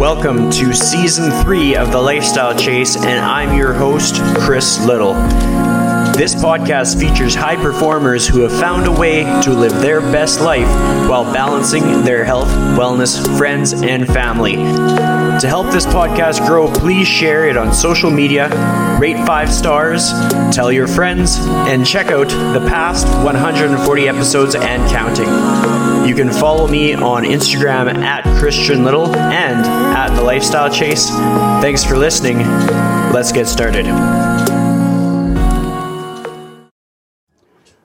Welcome to Season 3 of The Lifestyle Chase, and I'm your host, Chris Little. This podcast features high performers who have found a way to live their best life while balancing their health, wellness, friends, and family. To help this podcast grow, please share it on social media, rate 5 stars, tell your friends, and check out the past 140 episodes and counting. You can follow me on Instagram at Christian Little and at The Lifestyle Chase. Thanks for listening. Let's get started.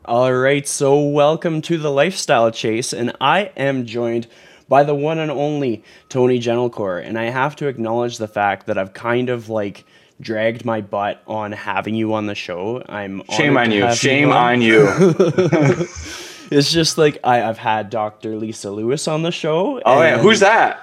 All right, so welcome to The Lifestyle Chase, and I am joined by the one and only Tony Gentilcore, and I have to acknowledge the fact that I've kind of like dragged my butt on having you on the show. Shame on you. It's just like I've had Dr. Lisa Lewis on the show. Oh, yeah. Who's that?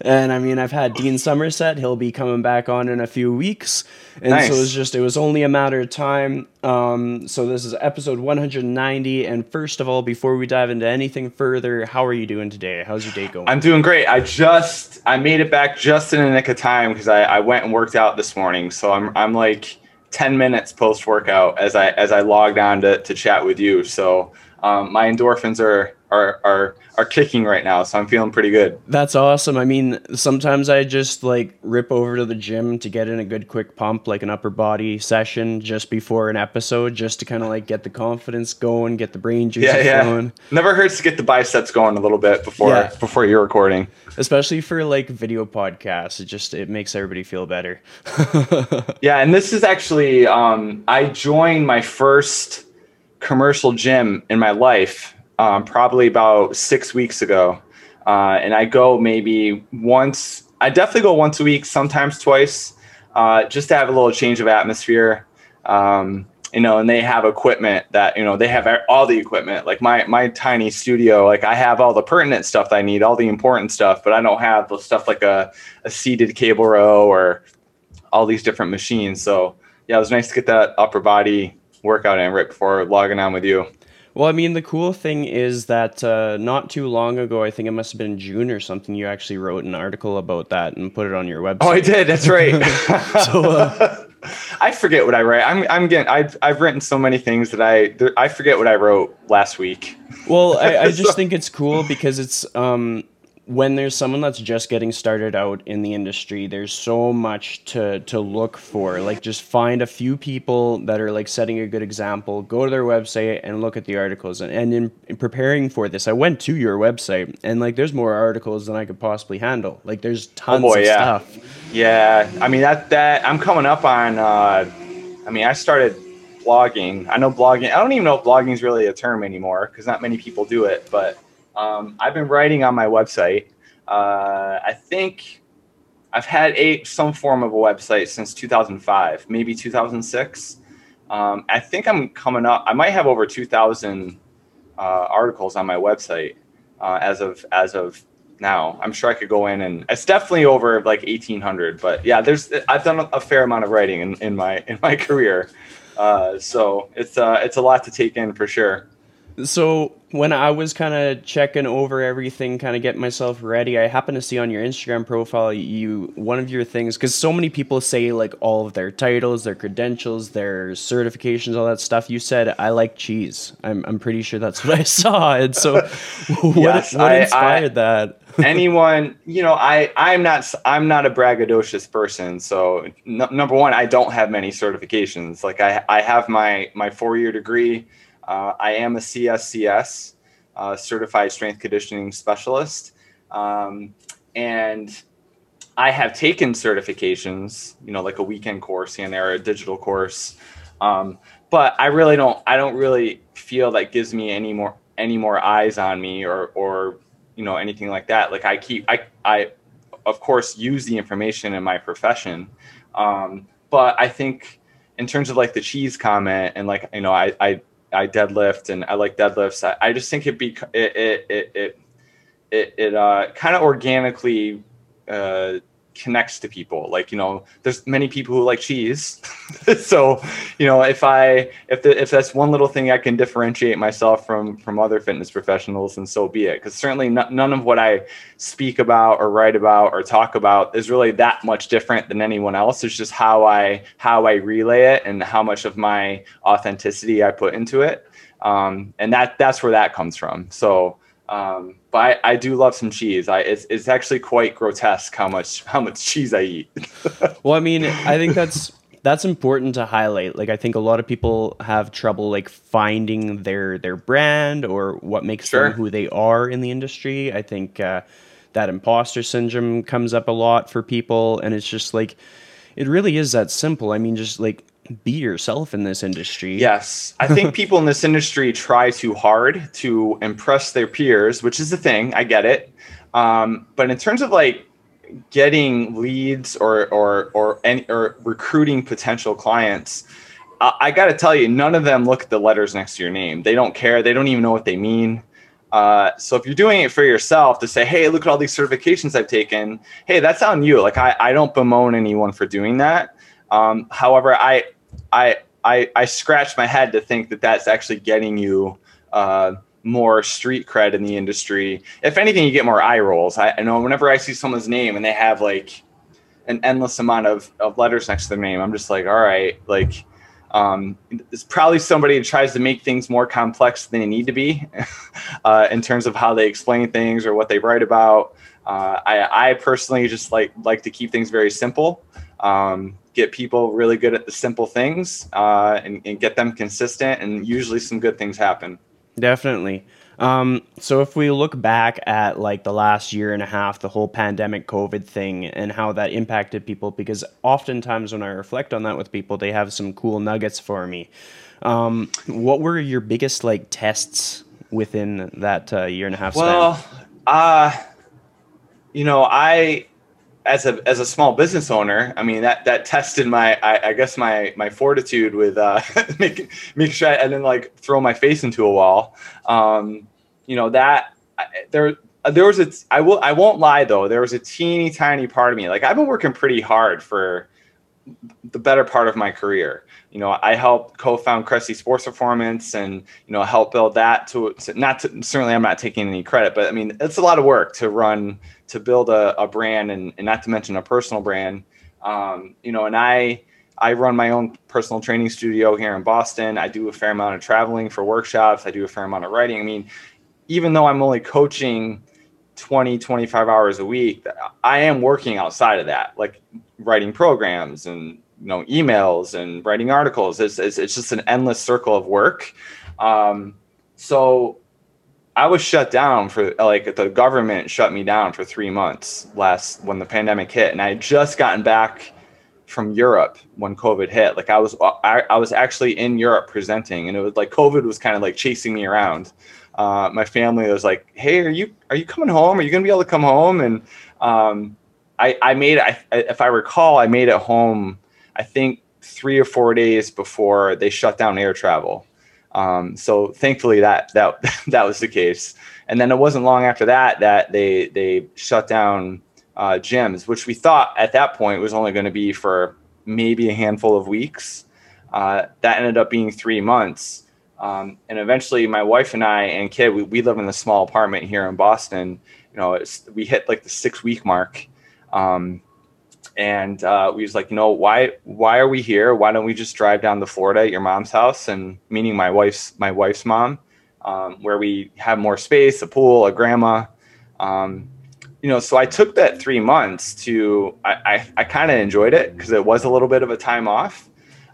And I mean, I've had Dean Somerset. He'll be coming back on in a few weeks. And nice. So it was only a matter of time. So this is episode 190. And first of all, before we dive into anything further, how are you doing today? How's your day going? I'm doing great. I made it back just in the nick of time because I went and worked out this morning. So I'm like 10 minutes post workout as I logged on to chat with you. So my endorphins are kicking right now, so I'm feeling pretty good. That's awesome. I mean, sometimes I just like rip over to the gym to get in a good quick pump, like an upper body session just before an episode, just to kind of like get the confidence going, get the brain juices going. Never hurts to get the biceps going a little bit before you're recording, especially for like video podcasts. It makes everybody feel better. Yeah, and this is actually I joined my first commercial gym in my life. Probably about 6 weeks ago. And I go maybe once. I definitely go once a week, sometimes twice, just to have a little change of atmosphere. And they have equipment that, they have all the equipment, like my tiny studio. Like I have all the pertinent stuff that I need, all the important stuff, but I don't have the stuff like a seated cable row or all these different machines. So yeah, it was nice to get that upper body workout in right before logging on with you. Well, I mean, the cool thing is that not too long ago, I think it must have been June or something, you actually wrote an article about that and put it on your website. Oh, I did. That's right. So I forget what I write. I've written so many things that I forget what I wrote last week. Well, I just think it's cool because it's when there's someone that's just getting started out in the industry, there's so much to look for. Like, just find a few people that are like setting a good example, go to their website and look at the articles. And in preparing for this, I went to your website and like, there's more articles than I could possibly handle. Like there's tons of stuff. Yeah. I mean, that I'm coming up on, I started blogging. I don't even know if blogging is really a term anymore because not many people do it, but I've been writing on my website. I think I've had some form of a website since 2005, maybe 2006. I think I'm coming up. I might have over 2,000 articles on my website as of now. I'm sure I could go in and it's definitely over like 1,800. But yeah, I've done a fair amount of writing in my career, so it's a lot to take in for sure. So when I was kind of checking over everything, kind of getting myself ready, I happened to see on your Instagram profile, one of your things, because so many people say like all of their titles, their credentials, their certifications, all that stuff. You said, I like cheese. I'm pretty sure that's what I saw. And so what inspired that? Anyone, I'm not a braggadocious person. So number one, I don't have many certifications. Like I have my 4-year degree. I am a CSCS, Certified Strength Conditioning Specialist, and I have taken certifications, like a weekend course here and there, a digital course, but I don't really feel that gives me any more eyes on me or anything like that. Like I of course use the information in my profession, but I think in terms of like the cheese comment and like I deadlift and I like deadlifts. I just think it kind of organically connects to people. Like, you know, there's many people who like cheese. So, you know, if that's one little thing I can differentiate myself from other fitness professionals, then so be it. Because certainly none of what I speak about or write about or talk about is really that much different than anyone else. It's just how I relay it and how much of my authenticity I put into it. And that's where that comes from. So, but I do love some cheese. It's actually quite grotesque how much cheese I eat. Well, I mean, I think that's important to highlight. Like, I think a lot of people have trouble like finding their brand or what makes them who they are in the industry. I think, that imposter syndrome comes up a lot for people, and it's just like, it really is that simple. I mean, just like, be yourself in this industry. Yes. I think people in this industry try too hard to impress their peers, which is the thing. I get it. But in terms of like getting leads or recruiting potential clients, I got to tell you, none of them look at the letters next to your name. They don't care. They don't even know what they mean. So if you're doing it for yourself to say, hey, look at all these certifications I've taken. Hey, that's on you. Like, I don't bemoan anyone for doing that. However, I scratch my head to think that that's actually getting you more street cred in the industry. If anything, you get more eye rolls. I know whenever I see someone's name and they have like an endless amount of letters next to their name, I'm just like, all right, like it's probably somebody who tries to make things more complex than they need to be in terms of how they explain things or what they write about. I personally just like to keep things very simple. Get people really good at the simple things and get them consistent, and usually some good things happen. Definitely. So if we look back at like the last year and a half, the whole pandemic COVID thing and how that impacted people, because oftentimes when I reflect on that with people, they have some cool nuggets for me. What were your biggest like tests within that year and a half span? Well, you know, as a small business owner, I mean, that tested my fortitude with making sure I didn't like throw my face into a wall. You know, that there was I won't lie though, there was a teeny tiny part of me. Like, I've been working pretty hard for the better part of my career. You know, I helped co-found Cressey Sports Performance, and you know, helped build that. Certainly, I'm not taking any credit, but I mean, it's a lot of work to build a brand, and not to mention a personal brand. You know, and I run my own personal training studio here in Boston. I do a fair amount of traveling for workshops. I do a fair amount of writing. I mean, even though I'm only coaching 20, 25 hours a week, I am working outside of that, like writing programs and, you know, emails and writing articles. It's just an endless circle of work. So I was shut down for like, the government shut me down for 3 months when the pandemic hit. And I had just gotten back from Europe when COVID hit. Like, I was actually in Europe presenting, and it was like, COVID was kind of like chasing me around. My family was like, hey, are you coming home? Are you going to be able to come home? And, if I recall, I made it home, I think 3 or 4 days before they shut down air travel. So thankfully that was the case. And then it wasn't long after that they shut down gyms, which we thought at that point was only going to be for maybe a handful of weeks. That ended up being 3 months. And eventually my wife and I and kid, we live in a small apartment here in Boston. You know, we hit like the 6-week mark. And we was like, you know, why are we here? Why don't we just drive down to Florida at your mom's house, and meaning my wife's mom, where we have more space, a pool, a grandma. You know, so I took that 3 months to, I kind of enjoyed it because it was a little bit of a time off.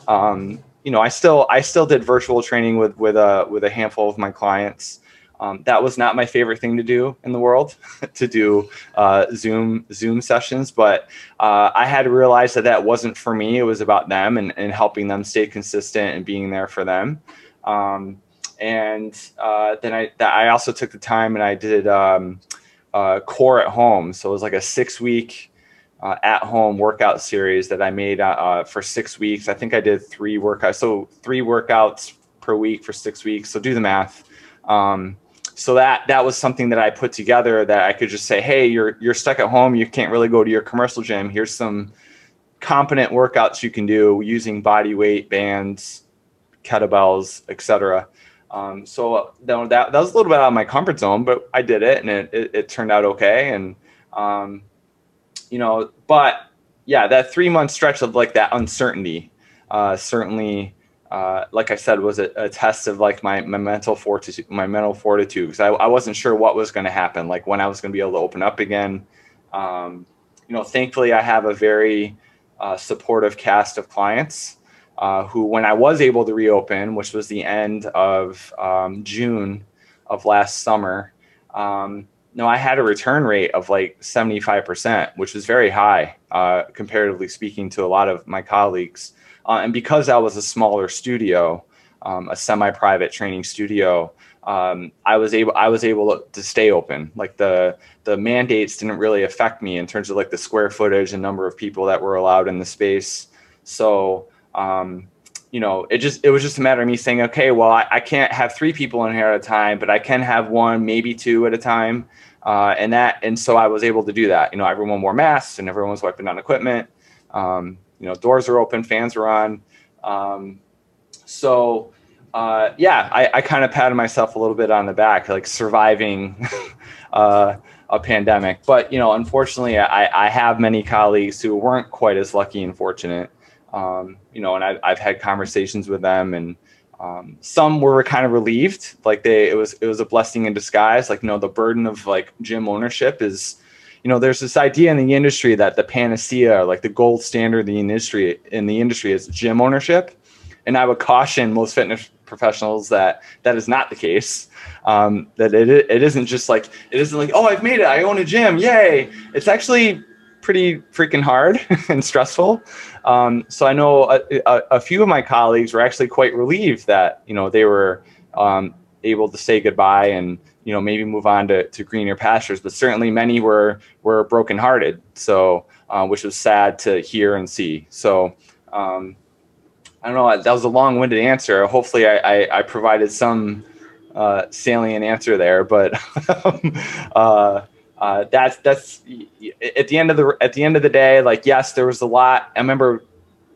You know, I still did virtual training with a handful of my clients. That was not my favorite thing to do in the world, to do Zoom sessions. But I had to realize that wasn't for me. It was about them and helping them stay consistent and being there for them. Then I also took the time and I did core at home. So it was like a 6-week at home workout series that I made for 6 weeks. I think I did 3 workouts. So 3 workouts per week for 6 weeks. So do the math. So that was something that I put together that I could just say, hey, you're stuck at home. You can't really go to your commercial gym. Here's some competent workouts you can do using body weight, bands, kettlebells, etc. So that was a little bit out of my comfort zone, but I did it and it turned out okay. And, but yeah, that 3-month stretch of like that uncertainty, certainly, like I said, was a test of like my mental fortitude. Cause I wasn't sure what was going to happen, like when I was going to be able to open up again. Thankfully I have a very, supportive cast of clients, who, when I was able to reopen, which was the end of, June of last summer, I had a return rate of like 75%, which was very high, comparatively speaking to a lot of my colleagues. And because that was a smaller studio, a semi-private training studio, I was able to stay open. Like the mandates didn't really affect me in terms of like the square footage and number of people that were allowed in the space. So, it was just a matter of me saying, okay, well, I can't have 3 people in here at a time, but I can have 1, maybe 2 at a time. And so I was able to do that. Everyone wore masks and everyone was wiping down equipment. Doors were open, fans were on. I kind of patted myself a little bit on the back, like surviving a pandemic. But, unfortunately, I have many colleagues who weren't quite as lucky and fortunate, and I've had conversations with them, and some were kind of relieved. Like it was a blessing in disguise. Like, the burden of like gym ownership is, there's this idea in the industry that the panacea, like the gold standard in the industry is gym ownership. And I would caution most fitness professionals that is not the case. That it isn't like, oh, I've made it. I own a gym. Yay. It's actually pretty freaking hard and stressful. So I know a few of my colleagues were actually quite relieved that, they were able to say goodbye and, maybe move on to greener pastures, but certainly many were brokenhearted. So, which was sad to hear and see. So, I don't know, that was a long winded answer. Hopefully I provided some, salient answer there, but, that's at the end of the day, like, yes, there was a lot. I remember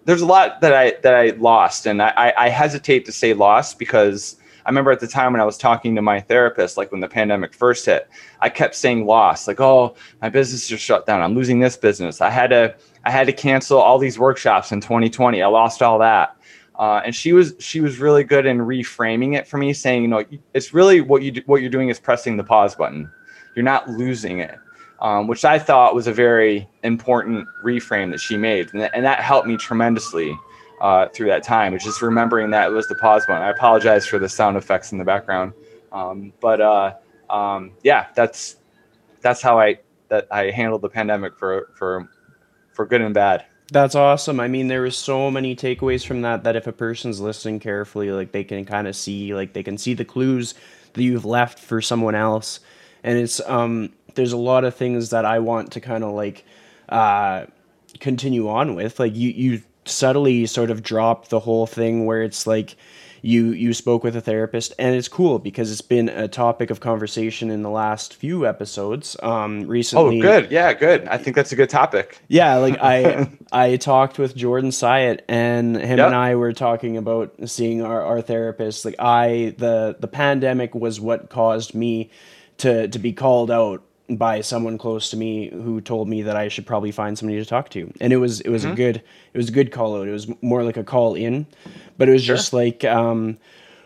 there's a lot that I lost, and I hesitate to say lost because I remember at the time when I was talking to my therapist, like when the pandemic first hit, I kept saying lost, like, oh, my business just shut down. I'm losing this business. I had to cancel all these workshops in 2020. I lost all that. And she was really good in reframing it for me, saying, it's really what you're doing is pressing the pause button. You're not losing it. Which I thought was a very important reframe that she made. And that helped me tremendously. Through that time, it's just remembering that it was the pause one. I apologize for the sound effects in the background, that's how I handled the pandemic for good and bad. That's awesome. I mean, there was so many takeaways from that if a person's listening carefully, like they can kind of see, like they can see the clues that you've left for someone else, and it's there's a lot of things that I want to kind of like continue on with, like you subtly sort of drop the whole thing where it's like you spoke with a therapist, and it's cool because it's been a topic of conversation in the last few episodes recently. Oh, good. Yeah, good. I think that's a good topic. Yeah. Like I talked with Jordan Syatt, and him and I were talking about seeing our therapist. Like the pandemic was what caused me to be called out by someone close to me who told me that I should probably find somebody to talk to. And it was mm-hmm. a good call out. It was more like a call in, but it was just like,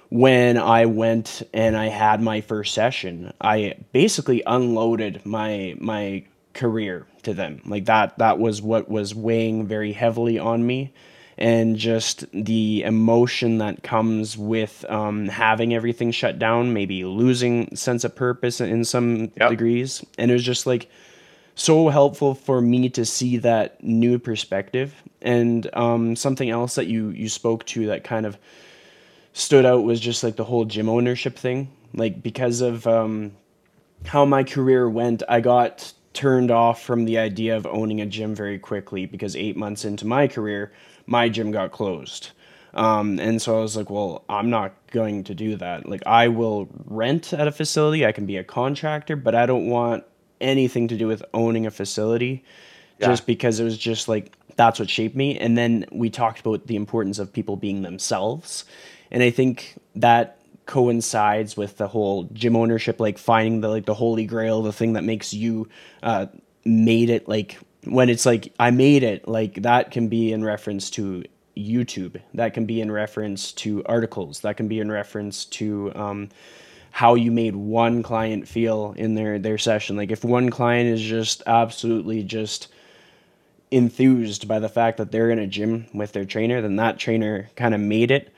when I went and I had my first session, I basically unloaded my career to them. Like that was what was weighing very heavily on me. And just the emotion that comes with having everything shut down, maybe losing sense of purpose in some degrees. And it was just like so helpful for me to see that new perspective. And something else that you spoke to that kind of stood out was just like the whole gym ownership thing. Like because of how my career went, I got turned off from the idea of owning a gym very quickly because 8 months into my career, my gym got closed. And so I was like, well, I'm not going to do that. Like, I will rent at a facility. I can be a contractor, but I don't want anything to do with owning a facility. Yeah. Just because it was just like, that's what shaped me. And then we talked about the importance of people being themselves. And I think that coincides with the whole gym ownership, like finding the, like the holy grail, the thing that makes you, made it. Like when it's like, I made it, like that can be in reference to YouTube, that can be in reference to articles, that can be in reference to, how you made one client feel in their session. Like if one client is just absolutely just enthused by the fact that they're in a gym with their trainer, then that trainer kind of made it.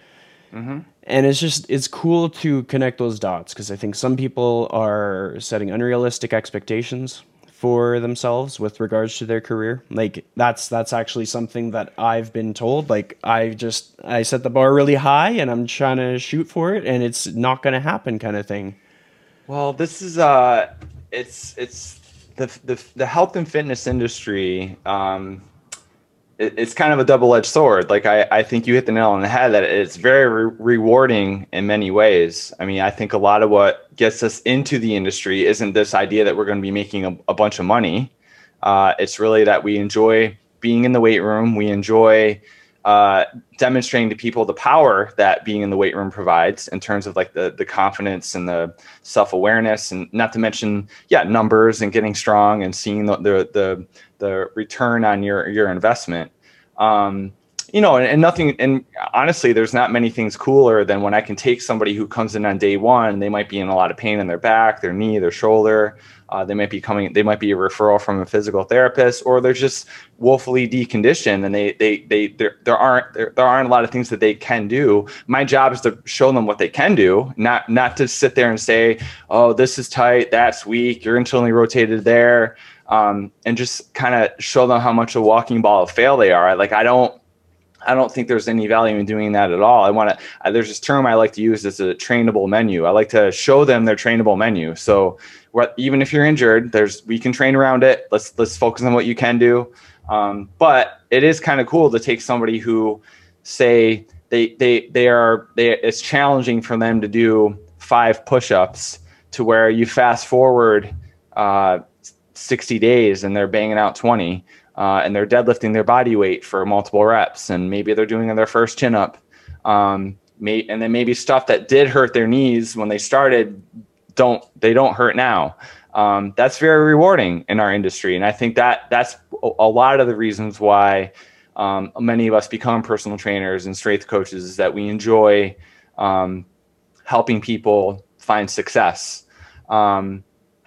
Mm-hmm. And it's just, it's cool to connect those dots, because I think some people are setting unrealistic expectations for themselves with regards to their career. Like that's actually something that I've been told. Like I set the bar really high and I'm trying to shoot for it and it's not going to happen kind of thing. Well, this is, it's the health and fitness industry, it's kind of a double-edged sword. Like I think you hit the nail on the head that it's very rewarding in many ways. I mean, I think a lot of what gets us into the industry isn't this idea that we're going to be making a bunch of money. It's really that we enjoy being in the weight room. We enjoy demonstrating to people the power that being in the weight room provides in terms of like the confidence and the self-awareness, and not to mention, yeah, numbers and getting strong and seeing the return on your investment. You know, and nothing, and honestly, there's not many things cooler than when I can take somebody who comes in on day one. They might be in a lot of pain in their back, their knee, their shoulder. They might be a referral from a physical therapist, or they're just woefully deconditioned, and there aren't a lot of things that they can do. My job is to show them what they can do, not to sit there and say, oh, this is tight, that's weak, you're internally rotated there, and just kind of show them how much a walking ball of fail they are. Like I don't think there's any value in doing that at all. There's this term I like to use, is a trainable menu. I like to show them their trainable menu. So even if you're injured, we can train around it. Let's focus on what you can do. But it is kind of cool to take somebody who, say it's challenging for them to do 5 push-ups, to where you fast forward 60 days and they're banging out 20. And they're deadlifting their body weight for multiple reps, and maybe they're doing their first chin up. And then maybe stuff that did hurt their knees when they started, they don't hurt now. That's very rewarding in our industry. And I think that's a lot of the reasons why many of us become personal trainers and strength coaches, is that we enjoy helping people find success.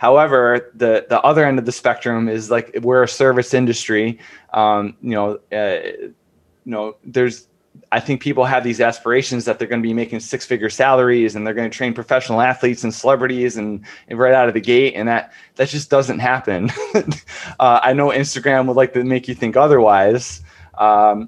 However, the other end of the spectrum is, like, we're a service industry. I think people have these aspirations that they're going to be making 6-figure salaries and they're going to train professional athletes and celebrities and right out of the gate. And that just doesn't happen. I know Instagram would like to make you think otherwise. And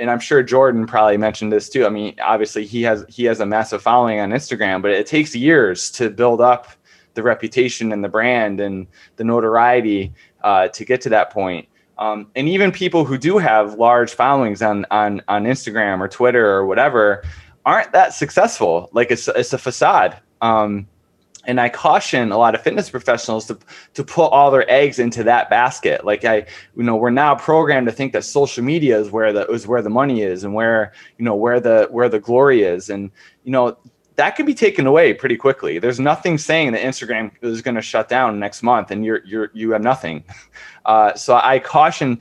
I'm sure Jordan probably mentioned this too. I mean, obviously he has a massive following on Instagram, but it takes years to build up the reputation and the brand and the notoriety to get to that point. And even people who do have large followings on Instagram or Twitter or whatever aren't that successful. Like it's a facade. And I caution a lot of fitness professionals to put all their eggs into that basket. Like we're now programmed to think that social media is where the money is and where the glory is. And, that could be taken away pretty quickly. There's nothing saying that Instagram is going to shut down next month and you have nothing. So I caution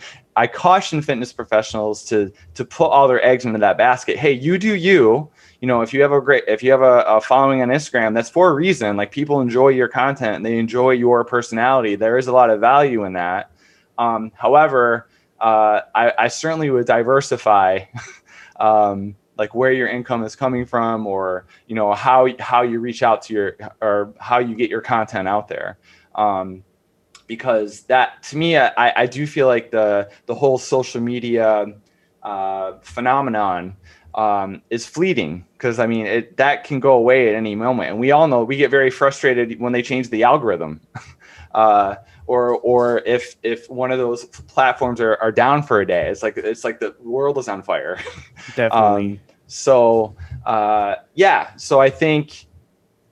fitness professionals to put all their eggs into that basket. Hey, you do you. If you have a following on Instagram, that's for a reason. Like, people enjoy your content and they enjoy your personality. There is a lot of value in that. However, I certainly would diversify, like where your income is coming from, or, how you reach out to or how you get your content out there. Because that, to me, I do feel like the whole social media phenomenon is fleeting. Because that can go away at any moment. And we all know, we get very frustrated when they change the algorithm, or if one of those platforms are down for a day. It's like the world is on fire. Definitely. So, yeah, so I think,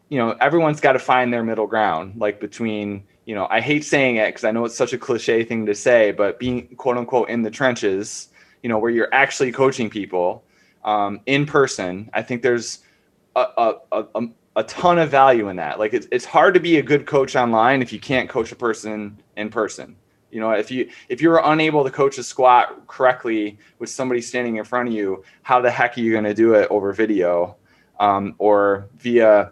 you know, everyone's got to find their middle ground, like between, you know, I hate saying it because I know it's such a cliche thing to say, but being quote unquote in the trenches, you know, where you're actually coaching people in person. I think there's a ton of value in that. Like it's hard to be a good coach online if you can't coach a person in person. You know, if you're unable to coach a squat correctly with somebody standing in front of you, how the heck are you going to do it over video or via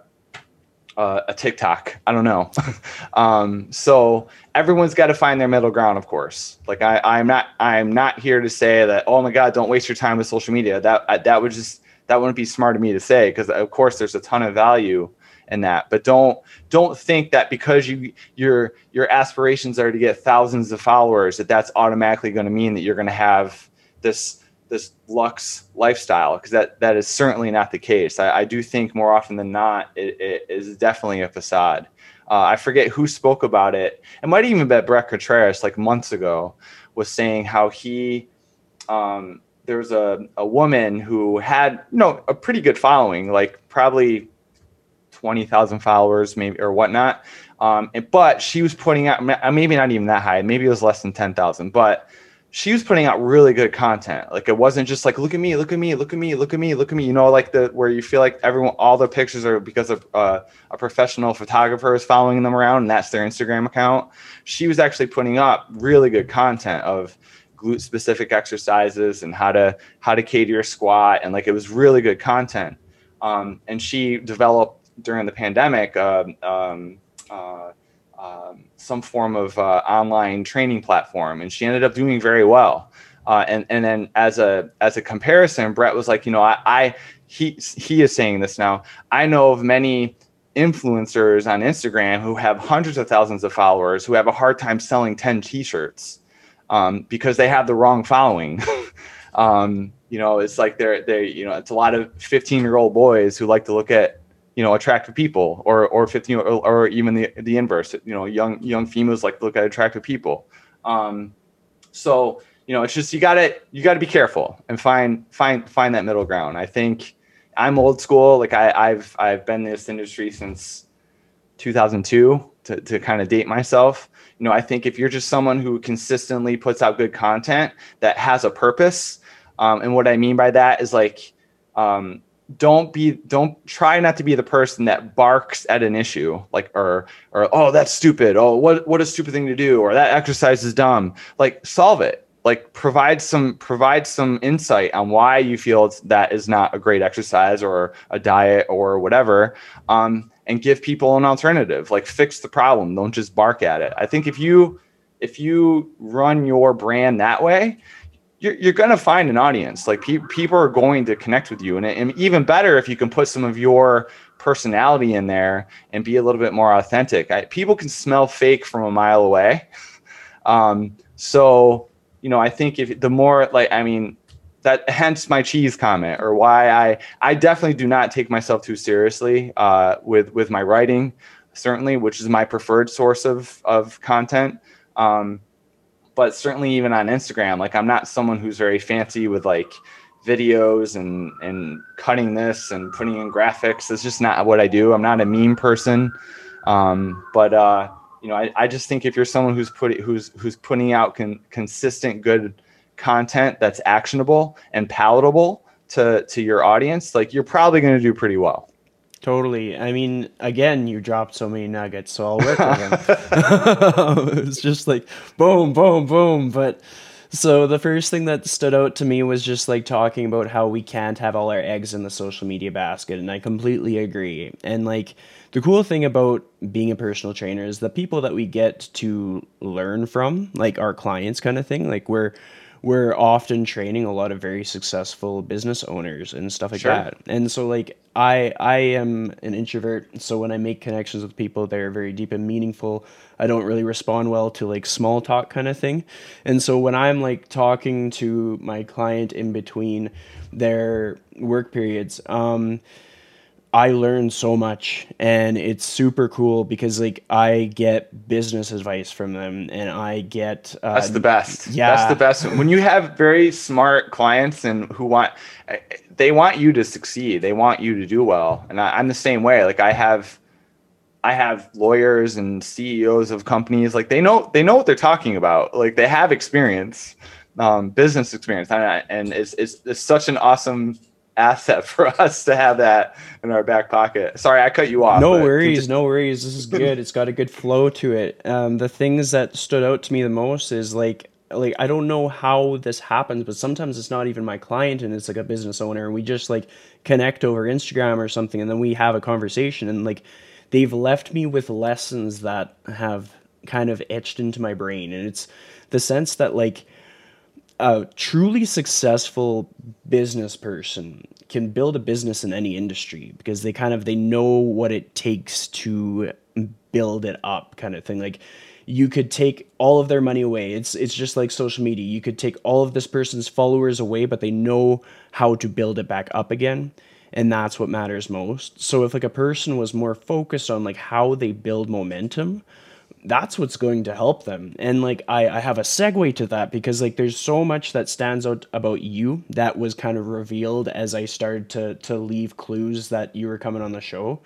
a TikTok? I don't know. So everyone's got to find their middle ground, of course. Like I'm not here to say that, oh my God, don't waste your time with social media. That wouldn't be smart of me to say, because of course there's a ton of value in that, but don't think that because your aspirations are to get thousands of followers, that's automatically going to mean that you're going to have this luxe lifestyle, because that is certainly not the case. I do think more often than not, it is definitely a facade. I forget who spoke about it. It might even be Brett Contreras, like months ago, was saying how he, there was a woman who had, you know, a pretty good following, like probably 20,000 followers maybe or whatnot. But she was putting out, maybe not even that high, maybe it was less than 10,000, but she was putting out really good content. Like it wasn't just like, look at me, look at me, look at me, look at me, look at me, you know, like where you feel like everyone, all the pictures are because of a professional photographer is following them around and that's their Instagram account. She was actually putting up really good content of glute specific exercises and how to cater your squat. And like, it was really good content. And she developed during the pandemic, some form of online training platform, and she ended up doing very well. And then as a comparison, Brett was like, you know, he is saying this now. I know of many influencers on Instagram who have hundreds of thousands of followers who have a hard time selling 10 t-shirts because they have the wrong following. You know, it's like they you know, it's a lot of 15-year-old boys who like to look at, you know, attractive people, or 15 or even the inverse, you know, young females like to look at attractive people. So, you know, it's just, you gotta be careful and find that middle ground. I think I'm old school. Like I've been in this industry since 2002 to kind of date myself. You know, I think if you're just someone who consistently puts out good content that has a purpose. And what I mean by that is like, try not to be the person that barks at an issue, like, or, oh, that's stupid. Oh, what a stupid thing to do. Or that exercise is dumb. Like solve it, like provide some insight on why you feel that is not a great exercise or a diet or whatever. And give people an alternative, like fix the problem. Don't just bark at it. I think if you run your brand that way, you're going to find an audience. Like people are going to connect with you, and even better if you can put some of your personality in there and be a little bit more authentic. People can smell fake from a mile away. So, you know, I think if the more like, I mean, that hence my cheese comment, or why I definitely do not take myself too seriously with my writing, certainly, which is my preferred source of content. But certainly even on Instagram, like I'm not someone who's very fancy with like videos and cutting this and putting in graphics. It's just not what I do. I'm not a meme person. But you know, I just think if you're someone who's putting out consistent, good content that's actionable and palatable to your audience, like you're probably going to do pretty well. Totally. I mean, again, you dropped so many nuggets, so I'll work on them. It was just like, boom, boom, boom. But so the first thing that stood out to me was just like talking about how we can't have all our eggs in the social media basket. And I completely agree. And like the cool thing about being a personal trainer is the people that we get to learn from, like our clients kind of thing, like we're often training a lot of very successful business owners and stuff like that. And so like I am an introvert. So when I make connections with people, they're very deep and meaningful. I don't really respond well to like small talk kind of thing. And so when I'm like talking to my client in between their work periods, I learn so much, and it's super cool because like I get business advice from them, and I get, that's the best. Yeah. That's the best. When you have very smart clients and who want, they want you to succeed. They want you to do well. And I'm the same way. Like I have lawyers and CEOs of companies. Like they know what they're talking about. Like they have experience, business experience. And it's such an awesome asset for us to have that in our back pocket. Sorry, I cut you off. No worries. No worries. This is good. It's got a good flow to it. The things that stood out to me the most is like, I don't know how this happens, but sometimes it's not even my client and it's like a business owner, and we just like connect over Instagram or something, and then we have a conversation, and like they've left me with lessons that have kind of etched into my brain. And it's the sense that like a truly successful business person can build a business in any industry because they know what it takes to build it up, kind of thing. Like you could take all of their money away. It's just like social media. You could take all of this person's followers away, but they know how to build it back up again. And that's what matters most. So if like a person was more focused on like how they build momentum, that's what's going to help them. And like, I have a segue to that because like, there's so much that stands out about you that was kind of revealed as I started to leave clues that you were coming on the show.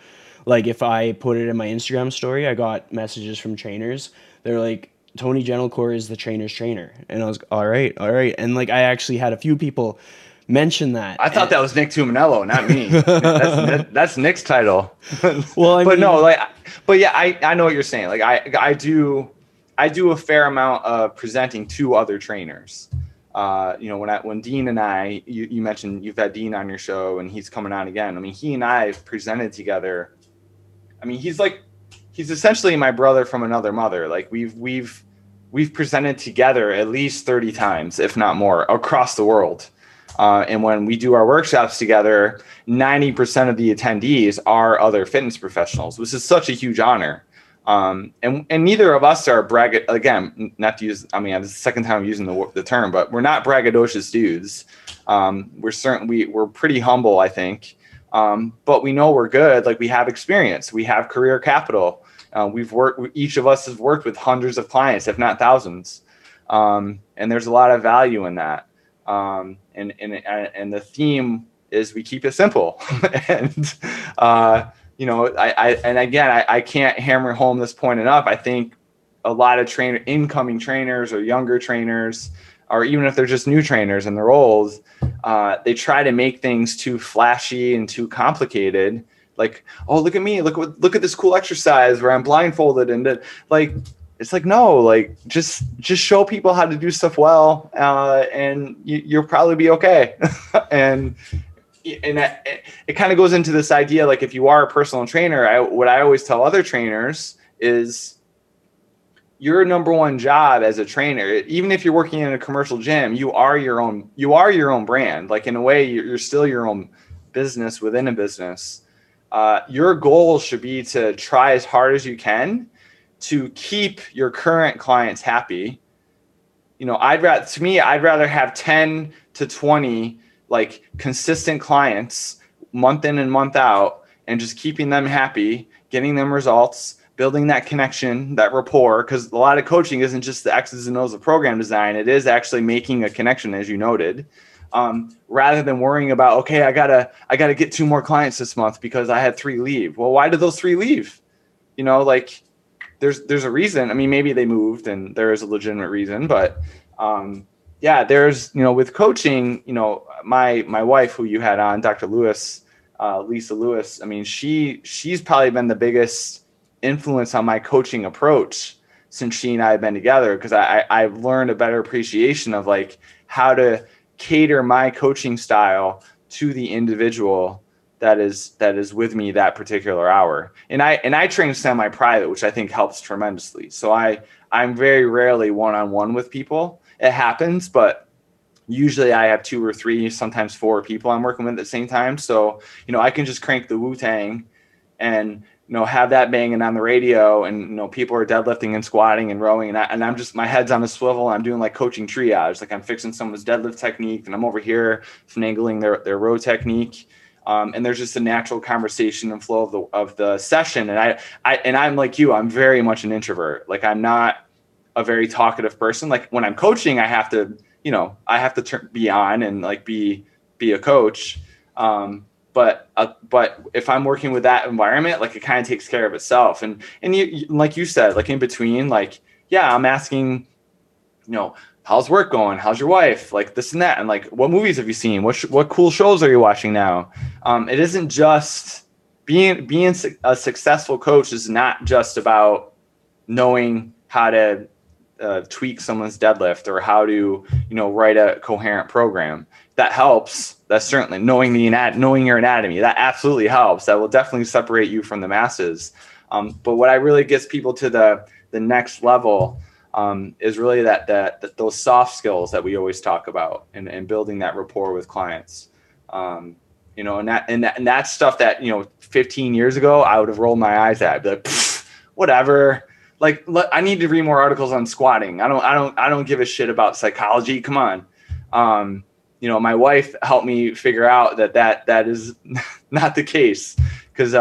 Like if I put it in my Instagram story, I got messages from trainers. They're like, Tony Gentilcore is the trainer's trainer. And I was like, all right. And like, I actually had a few people mention that. I thought that was Nick Tuminello, not me. that's Nick's title. Well, I mean, but yeah, I know what you're saying. Like I do a fair amount of presenting to other trainers. When Dean and I, you mentioned you've had Dean on your show and he's coming on again. I mean, he and I have presented together. I mean, he's essentially my brother from another mother. Like we've presented together at least 30 times, if not more, across the world. And when we do our workshops together, 90% of the attendees are other fitness professionals, which is such a huge honor. And neither of us are it's the second time I'm using the term, but we're not braggadocious dudes. We're pretty humble, I think. But we know we're good. Like we have experience, we have career capital. Each of us has worked with hundreds of clients, if not thousands. And there's a lot of value in that. And the theme is we keep it simple. I can't hammer home this point enough. I think a lot of incoming trainers or younger trainers, or even if they're just new trainers and they're old, they try to make things too flashy and too complicated. Like, oh, look at me, look at this cool exercise where I'm blindfolded and like. It's like, no, like just show people how to do stuff well, and you'll probably be okay. and it kind of goes into this idea, like if you are a personal trainer, what I always tell other trainers is your number one job as a trainer, even if you're working in a commercial gym, you are your own brand. Like in a way, you're still your own business within a business. Your goal should be to try as hard as you can to keep your current clients happy. I'd rather have 10 to 20 like consistent clients month in and month out, and just keeping them happy, getting them results, building that connection, that rapport. Because a lot of coaching isn't just the X's and O's of program design; it is actually making a connection, as you noted. Rather than worrying about, okay, I gotta get 2 more clients this month because I had 3 leave. Well, why did those 3 leave? There's a reason. I mean, maybe they moved and there is a legitimate reason, but with coaching, my wife who you had on, Dr. Lewis, Lisa Lewis, I mean, she's probably been the biggest influence on my coaching approach since she and I have been together. Cause I've learned a better appreciation of like how to cater my coaching style to the individual that is with me that particular hour. And I train semi-private, which I think helps tremendously. So I'm very rarely one-on-one with people. It happens, but usually I have 2 or 3, sometimes 4 people I'm working with at the same time. So, I can just crank the Wu-Tang and, have that banging on the radio, and, people are deadlifting and squatting and rowing. And I'm just, my head's on a swivel. I'm doing like coaching triage. Like I'm fixing someone's deadlift technique and I'm over here finagling their row technique. And there's just a natural conversation and flow of the session. And I'm like you, I'm very much an introvert. Like I'm not a very talkative person. Like when I'm coaching, I have to be on and like be a coach. But if I'm working with that environment, like, it kind of takes care of itself. And you, like you said, like, in between, like, yeah, I'm asking, you know, how's work going? How's your wife? Like, this and that. And like, what movies have you seen? What cool shows are you watching now? It isn't just being a successful coach is not just about knowing how to tweak someone's deadlift or how to, you know, write a coherent program. That helps. That's certainly knowing your anatomy. That absolutely helps. That will definitely separate you from the masses. But what I really gets people to the next level is really that those soft skills that we always talk about and building that rapport with clients. You know, and that stuff that, you know, 15 years ago I would have rolled my eyes at. I'd be like, whatever. Like, I need to read more articles on squatting. I don't give a shit about psychology. Come on. You know, my wife helped me figure out that is not the case, because,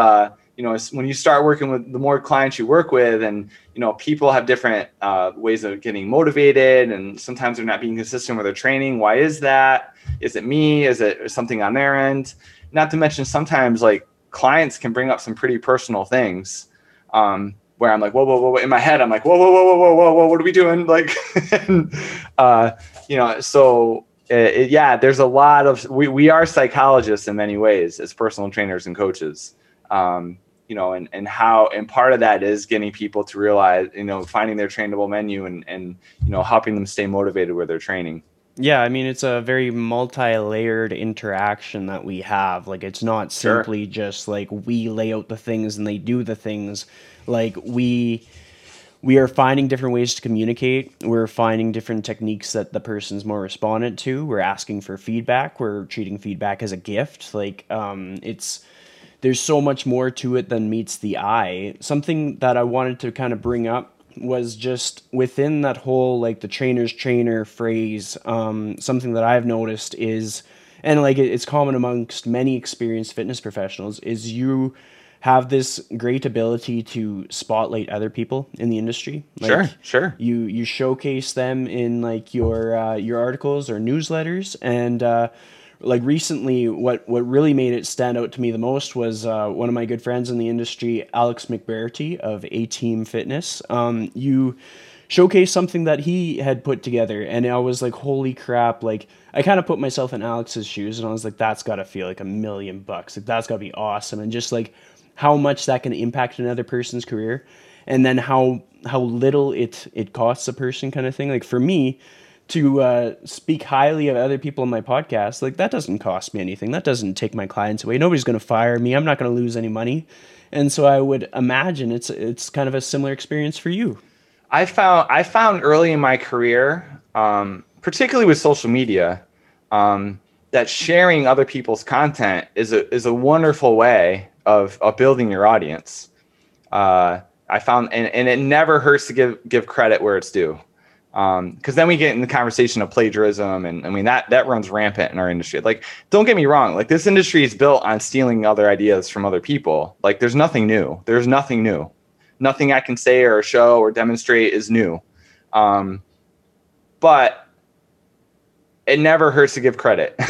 you know, when you start working with the more clients you work with, and, you know, people have different ways of getting motivated, and sometimes they're not being consistent with their training. Why is that? Is it me? Is it something on their end? Not to mention, sometimes, like, clients can bring up some pretty personal things, where I'm like, whoa, whoa, whoa, in my head, I'm like, whoa, whoa, whoa, whoa, whoa, whoa, what are we doing? Like, and, you know, so. Yeah, there's a lot of, we are psychologists in many ways as personal trainers and coaches, you know, and part of that is getting people to realize, you know, finding their trainable menu and, you know, helping them stay motivated with their training. Yeah, I mean, it's a very multi-layered interaction that we have. Like, it's not simply just like we lay out the things and they do the things. Like, we are finding different ways to communicate. We're finding different techniques that the person's more respondent to. We're asking for feedback. We're treating feedback as a gift. Like, there's so much more to it than meets the eye. Something that I wanted to kind of bring up was just within that whole, like, the trainer's trainer phrase, something that I've noticed is, and like it's common amongst many experienced fitness professionals, is you have this great ability to spotlight other people in the industry. Like, sure. You showcase them in, like, your articles or newsletters. And like, recently, what really made it stand out to me the most was one of my good friends in the industry, Alex McBerty of A Team Fitness. You showcased something that he had put together, and I was like, holy crap. Like, I kind of put myself in Alex's shoes, and I was like, that's got to feel like $1,000,000. Like, that's got to be awesome. And just like, how much that can impact another person's career, and then how little it costs a person, kind of thing. Like, for me to speak highly of other people in my podcast, like, that doesn't cost me anything. That doesn't take my clients away. Nobody's going to fire me. I'm not going to lose any money. And so I would imagine it's kind of a similar experience for you. I found early in my career, particularly with social media, that sharing other people's content is a wonderful way of building your audience. I found, and it never hurts to give credit where it's due. Cause then we get in the conversation of plagiarism. And I mean, that runs rampant in our industry. Like, don't get me wrong. Like, this industry is built on stealing other ideas from other people. Like, there's nothing new. Nothing I can say or show or demonstrate is new. But it never hurts to give credit.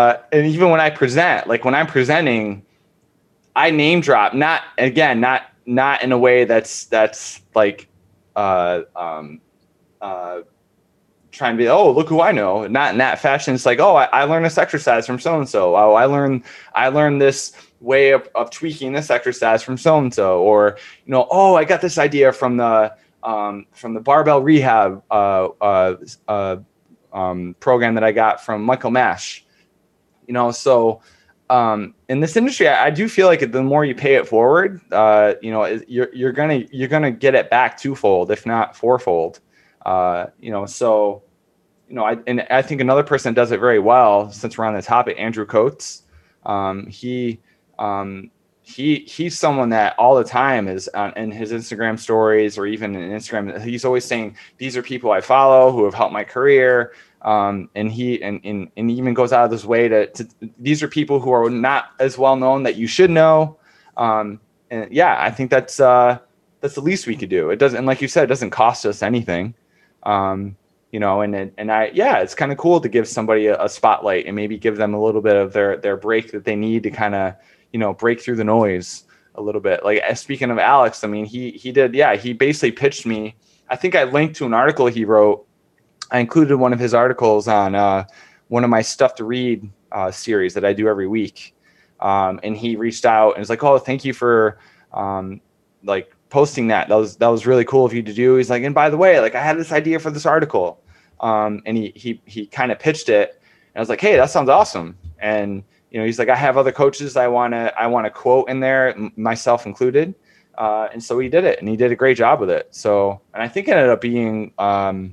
And even when I present, like, when I'm presenting, I name drop, not in a way that's like, trying to be, oh, look who I know. Not in that fashion. It's like, oh, I learned this exercise from so-and-so. Oh, I learned this way of tweaking this exercise from so-and-so, or, you know, oh, I got this idea from the barbell rehab, program that I got from Michael Mash, you know. So in this industry, I do feel like the more you pay it forward, you know, you're gonna get it back twofold, if not fourfold, you know. So, you know, I think another person does it very well, since we're on the topic, Andrew Coates. He's someone that all the time is in his Instagram stories, or even in Instagram, he's always saying, these are people I follow who have helped my career. And he even goes out of his way to these are people who are not as well known that you should know. And yeah, I think that's the least we could do. It doesn't, and like you said, it doesn't cost us anything. you know, and it's kind of cool to give somebody a spotlight and maybe give them a little bit of their break that they need to kind of, you know, break through the noise a little bit. Like, speaking of Alex, I mean, he basically pitched me. I think I linked to an article he wrote. I included one of his articles on one of my Stuff to Read series that I do every week. And he reached out and was like, oh, thank you for like posting that. That was really cool of you to do. He's like, and by the way, like I had this idea for this article. And he kind of pitched it, and I was like, hey, that sounds awesome. And, you know, he's like, I have other coaches I want to quote in there, myself included. And so he did it, and he did a great job with it. So, and I think it ended up being, I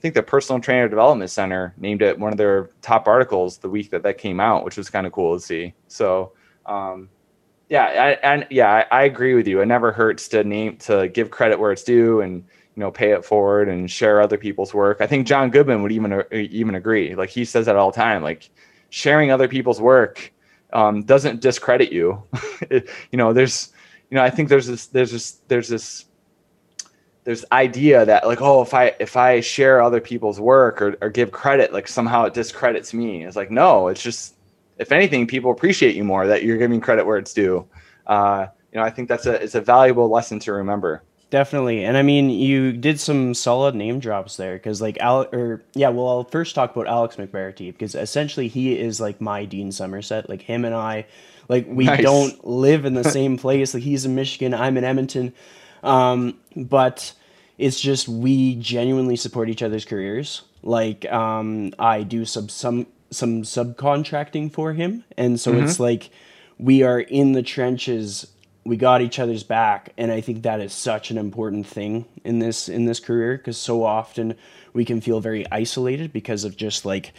think the Personal Trainer Development Center named it one of their top articles the week that came out, which was kind of cool to see. So, I agree with you. It never hurts to give credit where it's due, and, you know, pay it forward and share other people's work. I think John Goodman would even agree. Like, he says that all the time, like sharing other people's work doesn't discredit you. You know, I think there's this idea that like, oh, if I share other people's work or give credit, like somehow it discredits me. It's like, no, it's just, if anything, people appreciate you more that you're giving credit where it's due. You know, I think it's a valuable lesson to remember. Definitely. And I mean, you did some solid name drops there, because like I'll first talk about Alex McBerty, because essentially he is like my Dean Somerset. Like him and I, like we nice. Don't live in the same place. Like he's in Michigan, I'm in Edmonton. But it's just, we genuinely support each other's careers. Like, I do some subcontracting for him. And so it's like, we are in the trenches, we got each other's back. And I think that is such an important thing in this career. 'Cause so often we can feel very isolated because of just like,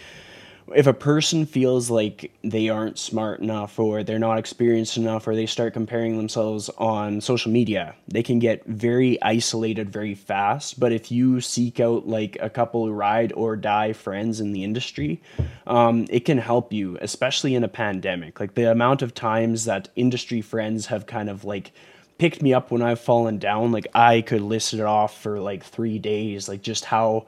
if a person feels like they aren't smart enough, or they're not experienced enough, or they start comparing themselves on social media, they can get very isolated very fast. But if you seek out like a couple ride or die friends in the industry, it can help you, especially in a pandemic. Like the amount of times that industry friends have kind of like picked me up when I've fallen down, like I could list it off for like 3 days, like just how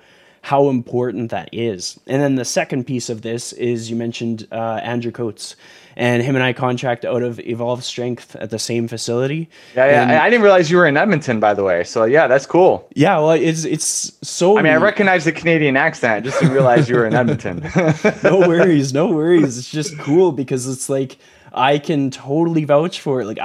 important that is. And then the second piece of this is, you mentioned Andrew Coates, and him and I contract out of Evolve Strength at the same facility. Yeah. And I didn't realize you were in Edmonton, by the way. So yeah, that's cool. Yeah. Well, it's so, I mean, I recognize the Canadian accent, just to realize you were in Edmonton. No worries. It's just cool because it's like, I can totally vouch for it. Like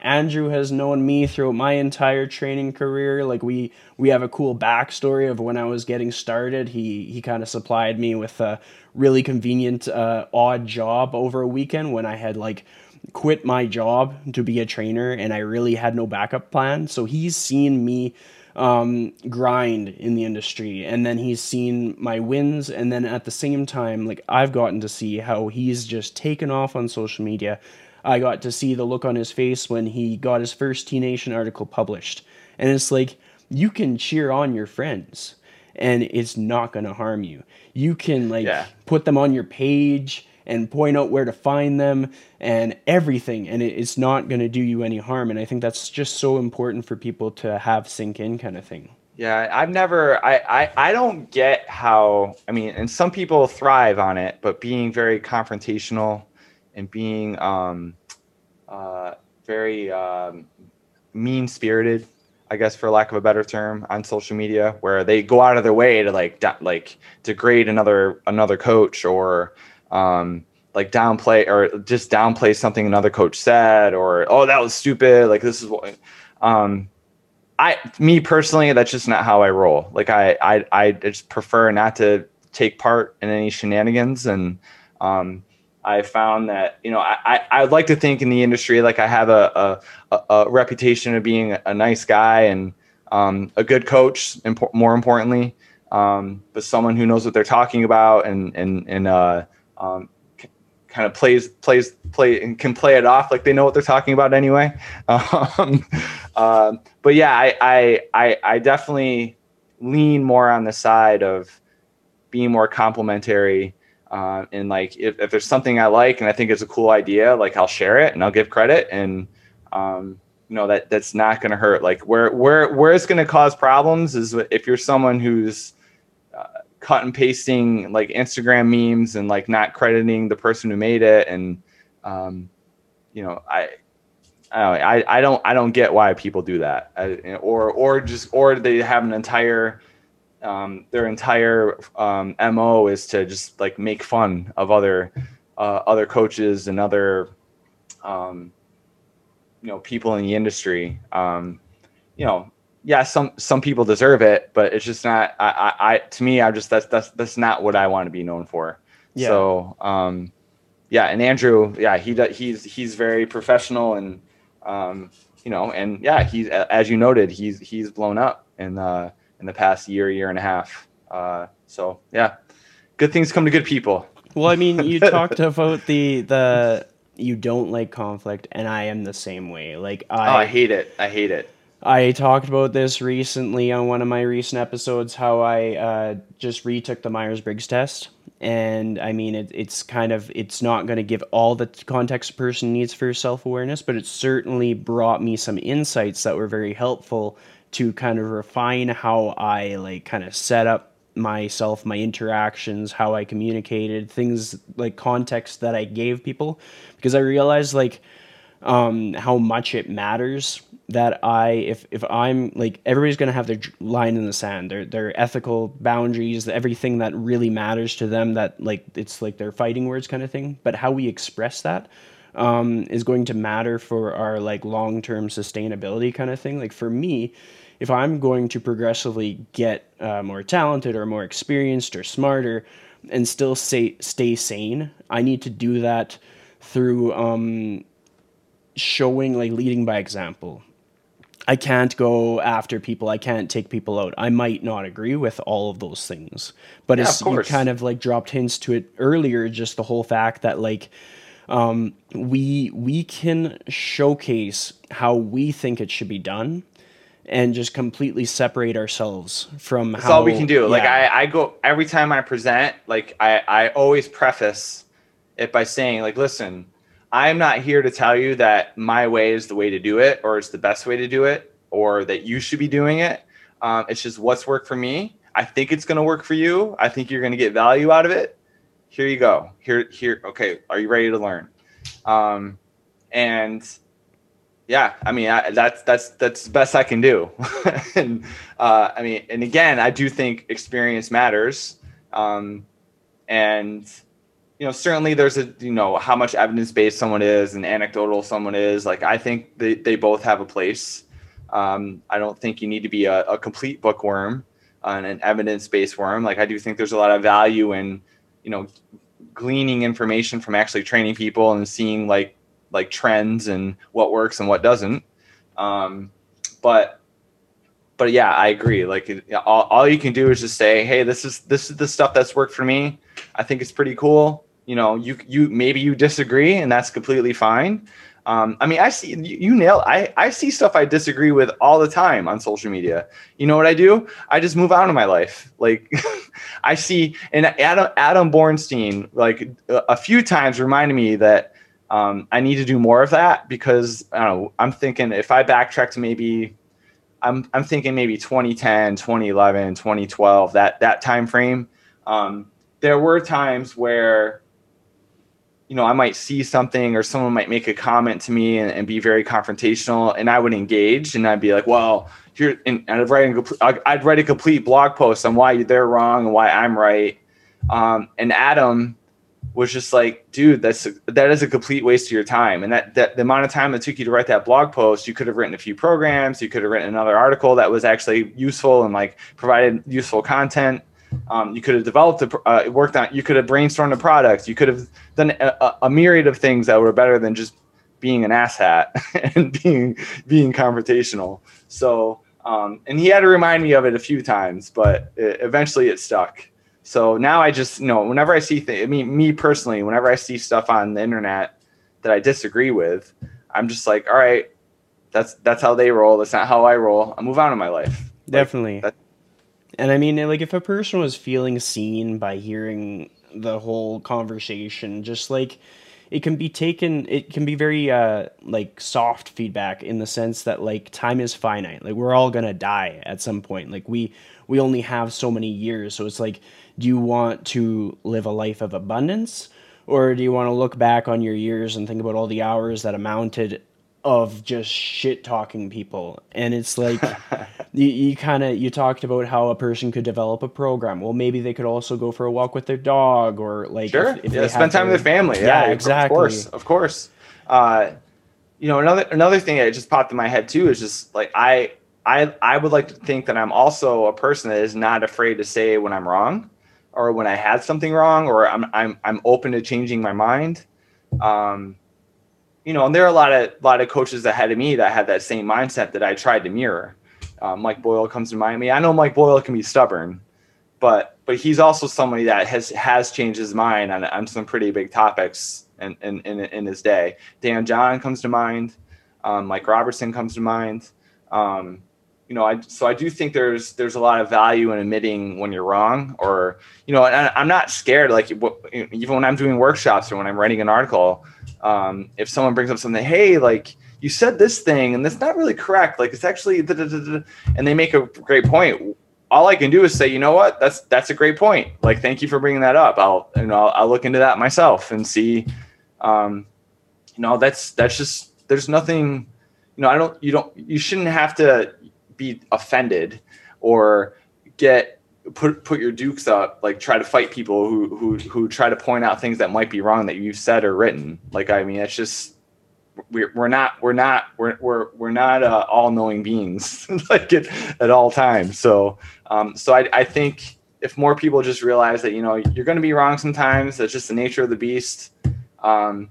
Andrew has known me throughout my entire training career. Like we have a cool backstory of when I was getting started. He kind of supplied me with a really convenient odd job over a weekend when I had like quit my job to be a trainer, and I really had no backup plan. So he's seen me grind in the industry, and then he's seen my wins. And then at the same time, like I've gotten to see how he's just taken off on social media. I got to see the look on his face when he got his first T Nation article published. And it's like, you can cheer on your friends and it's not going to harm you. You can put them on your page and point out where to find them and everything. And it's not going to do you any harm. And I think that's just so important for people to have sink in kind of thing. Yeah. I don't get how, I mean, and some people thrive on it, but being very confrontational and being very mean-spirited, I guess, for lack of a better term, on social media, where they go out of their way to like degrade another coach, or like downplay, or just downplay something another coach said, or oh, that was stupid. Like this is what me personally, that's just not how I roll. Like I just prefer not to take part in any shenanigans, and I found that, you know, I would like to think in the industry, like I have a reputation of being a nice guy and a good coach, more importantly, but someone who knows what they're talking about and kind of plays and can play it off like they know what they're talking about anyway. But yeah, I definitely lean more on the side of being more complimentary. And like, if there's something I like and I think it's a cool idea, like I'll share it and I'll give credit, and you know, that's not going to hurt. Like where it's going to cause problems is if you're someone who's cut and pasting like Instagram memes and like not crediting the person who made it. And, you know, I don't get why people do that, or they have an entire, their entire, MO is to just like make fun of other, other coaches and other, you know, people in the industry. You know, yeah, some people deserve it, but it's just not, to me, that's not what I want to be known for. Yeah. So, yeah. And Andrew, yeah, he's very professional and, you know, and yeah, he's, as you noted, he's blown up in the past year and a half. So yeah, good things come to good people. Well, I mean, you talked about the you don't like conflict, and I am the same way. Like I hate it. I hate it. I talked about this recently on one of my recent episodes, how I just retook the Myers-Briggs test. And I mean, it's not going to give all the context a person needs for self-awareness, but it certainly brought me some insights that were very helpful to kind of refine how I like kind of set up myself, my interactions, how I communicated, things like context that I gave people, because I realized like how much it matters that if I'm like, everybody's going to have their line in the sand, their ethical boundaries, everything that really matters to them, that like, it's like their fighting words kind of thing. But how we express that is going to matter for our like long-term sustainability kind of thing. Like for me, if I'm going to progressively get more talented or more experienced or smarter and still stay sane, I need to do that through showing, like leading by example. I can't go after people. I can't take people out. I might not agree with all of those things, but yeah, you kind of like dropped hints to it earlier, just the whole fact that like, we can showcase how we think it should be done and just completely separate ourselves from that's how all we can do. Yeah. Like I go every time I present, like I always preface it by saying like, listen, I'm not here to tell you that my way is the way to do it, or it's the best way to do it, or that you should be doing it. It's just what's worked for me. I think it's going to work for you. I think you're going to get value out of it. Here you go. Here. Okay. Are you ready to learn? And yeah, I mean, that's the best I can do. And, I mean, and again, I do think experience matters. And you know, certainly there's a, you know, how much evidence-based someone is and anecdotal someone is. Like, I think they both have a place. I don't think you need to be a complete bookworm and an evidence-based worm. Like, I do think there's a lot of value in, you know, gleaning information from actually training people and seeing like trends and what works and what doesn't. But yeah, I agree. Like all you can do is just say, hey, this is the stuff that's worked for me. I think it's pretty cool. You know, you maybe you disagree, and that's completely fine. I mean, I see you nail. I see stuff I disagree with all the time on social media. You know what I do? I just move on in my life. Like I see, and Adam Bornstein like a few times reminded me that I need to do more of that, because I don't know. I'm thinking if I backtrack to maybe, I'm thinking maybe 2010, 2011, 2012, that time frame. There were times where, you know, I might see something or someone might make a comment to me and be very confrontational, and I would engage and I'd be like, well, I'd write a complete blog post on why they're wrong and why I'm right. And Adam was just like, dude, that is a complete waste of your time. And that the amount of time it took you to write that blog post, you could have written a few programs, you could have written another article that was actually useful and like provided useful content. You could have developed, worked on, you could have brainstormed a product. You could have done a myriad of things that were better than just being an asshat and being confrontational. So, and he had to remind me of it a few times, but eventually it stuck. So now I just, you know, whenever I see me personally, whenever I see stuff on the internet that I disagree with, I'm just like, all right, that's how they roll. That's not how I roll. I move on in my life. Definitely. Like, and I mean, like, if a person was feeling seen by hearing the whole conversation, just like it can be very like soft feedback, in the sense that like time is finite. Like we're all going to die at some point. Like we we only have so many years. So it's like, do you want to live a life of abundance, or do you want to look back on your years and think about all the hours that amounted of just shit talking people? And it's like, you talked about how a person could develop a program. Well, maybe they could also go for a walk with their dog, or like, sure. If yeah, spend time with their family. Yeah, exactly. Of course. You know, another thing that just popped in my head too, is just like, I would like to think that I'm also a person that is not afraid to say when I'm wrong, or when I had something wrong, or I'm open to changing my mind. You know, and there are a lot of coaches ahead of me that had that same mindset that I tried to mirror. Mike Boyle comes to mind. I mean, I know Mike Boyle can be stubborn, but he's also somebody that has changed his mind on some pretty big topics in his day. Dan John comes to mind. Mike Robertson comes to mind. You know, I do think there's a lot of value in admitting when you're wrong, or, you know, and I'm not scared. Like, even when I'm doing workshops or when I'm writing an article, if someone brings up something, hey, like, you said this thing and that's not really correct. Like, it's actually, and they make a great point. All I can do is say, you know what, that's a great point. Like, thank you for bringing that up. I'll look into that myself and see, you know, that's just, there's nothing, you know, you shouldn't have to be offended or put your dukes up, like try to fight people who try to point out things that might be wrong that you've said or written. Like, I mean, it's just, we're not all-knowing beings like at all times. So, I think if more people just realize that, you know, you're going to be wrong sometimes, that's just the nature of the beast, own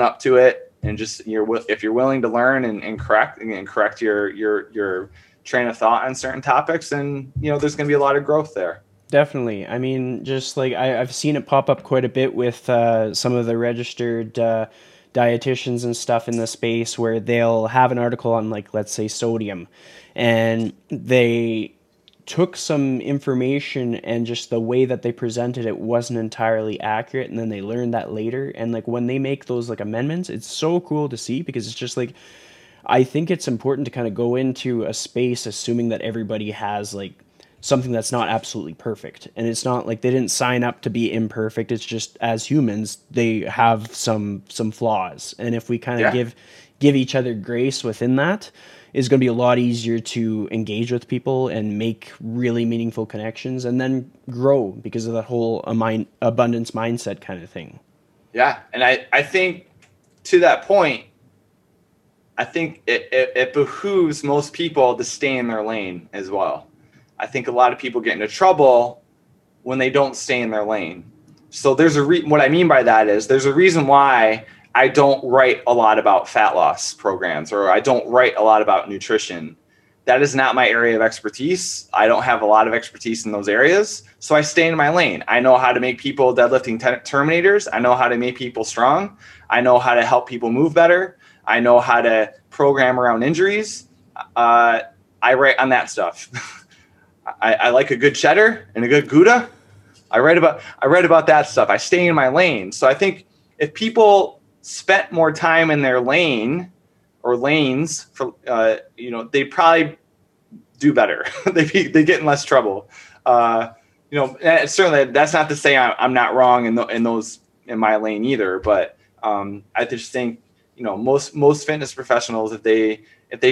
up to it, and just, if you're willing to learn and correct your train of thought on certain topics, and, you know, there's going to be a lot of growth there. Definitely. I mean, just like I've seen it pop up quite a bit with some of the registered dietitians and stuff in the space, where they'll have an article on, like, let's say sodium, and they took some information and just the way that they presented it wasn't entirely accurate, and then they learned that later. And like, when they make those like amendments, it's so cool to see, because it's just like, I think it's important to kind of go into a space assuming that everybody has like something that's not absolutely perfect. And it's not like they didn't sign up to be imperfect. It's just, as humans, they have some flaws. And if we kind of give each other grace within that, it's going to be a lot easier to engage with people and make really meaningful connections, and then grow because of that whole abundance mindset kind of thing. Yeah. And I think to that point, I think it behooves most people to stay in their lane as well. I think a lot of people get into trouble when they don't stay in their lane. So what I mean by that is, there's a reason why I don't write a lot about fat loss programs, or I don't write a lot about nutrition. That is not my area of expertise. I don't have a lot of expertise in those areas. So I stay in my lane. I know how to make people deadlifting terminators. I know how to make people strong. I know how to help people move better. I know how to program around injuries. I write on that stuff. I like a good cheddar and a good Gouda. I write about that stuff. I stay in my lane. So I think if people spent more time in their lane or lanes, you know, they probably do better. They get in less trouble. You know, certainly that's not to say I'm not wrong in my lane either. But I just think, you know, most fitness professionals, if they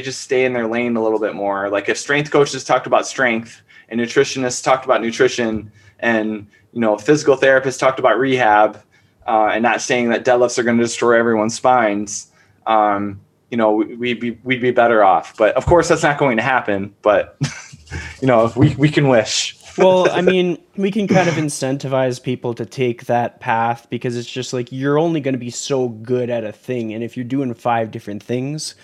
just stay in their lane a little bit more, like if strength coaches talked about strength and nutritionists talked about nutrition, and, you know, physical therapists talked about rehab, and not saying that deadlifts are going to destroy everyone's spines, you know, we'd be better off. But of course, that's not going to happen. But, you know, we can wish. Well, I mean, we can kind of incentivize people to take that path, because it's just like, you're only going to be so good at a thing. And if you're doing 5 different things,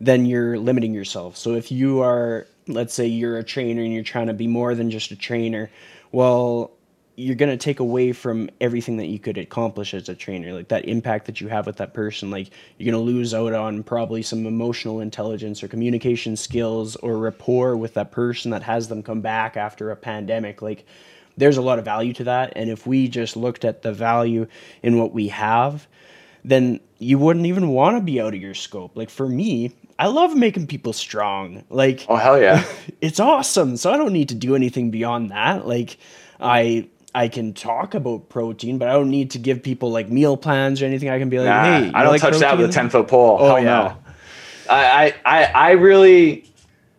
then you're limiting yourself. So if you are, let's say you're a trainer and you're trying to be more than just a trainer, well, you're going to take away from everything that you could accomplish as a trainer, like that impact that you have with that person. Like, you're going to lose out on probably some emotional intelligence or communication skills or rapport with that person that has them come back after a pandemic. Like, there's a lot of value to that. And if we just looked at the value in what we have, then you wouldn't even want to be out of your scope. Like, for me, I love making people strong. Like, oh, hell yeah. It's awesome. So I don't need to do anything beyond that. Like, I can talk about protein, but I don't need to give people like meal plans or anything. I can be like, hey, I don't like touch protein? That with a 10-foot pole. Oh, hell yeah. No. I really,